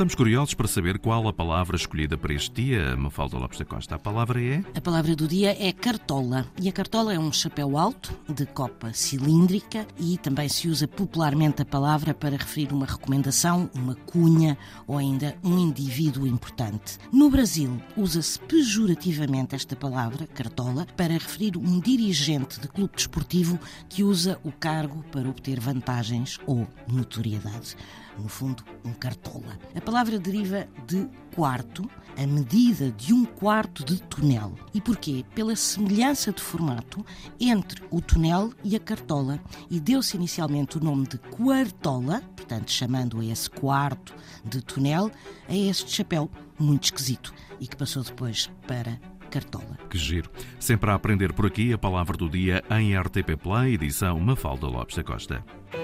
Estamos curiosos para saber qual a palavra escolhida para este dia, Mafalda Lopes da Costa. A palavra é? A palavra do dia é cartola. E a cartola é um chapéu alto, de copa cilíndrica, e também se usa popularmente a palavra para referir uma recomendação, uma cunha ou ainda um indivíduo importante. No Brasil, usa-se pejorativamente esta palavra, cartola, para referir um dirigente de clube desportivo que usa o cargo para obter vantagens ou notoriedade. No fundo, um cartola. A palavra deriva de quarto, a medida de um quarto de tonel. E porquê? Pela semelhança de formato entre o tonel e a cartola. E deu-se inicialmente o nome de quartola, portanto, chamando a esse quarto de tonel, a este chapéu muito esquisito e que passou depois para cartola. Que giro. Sempre a aprender por aqui, a palavra do dia em RTP Play, edição Mafalda Lopes da Costa.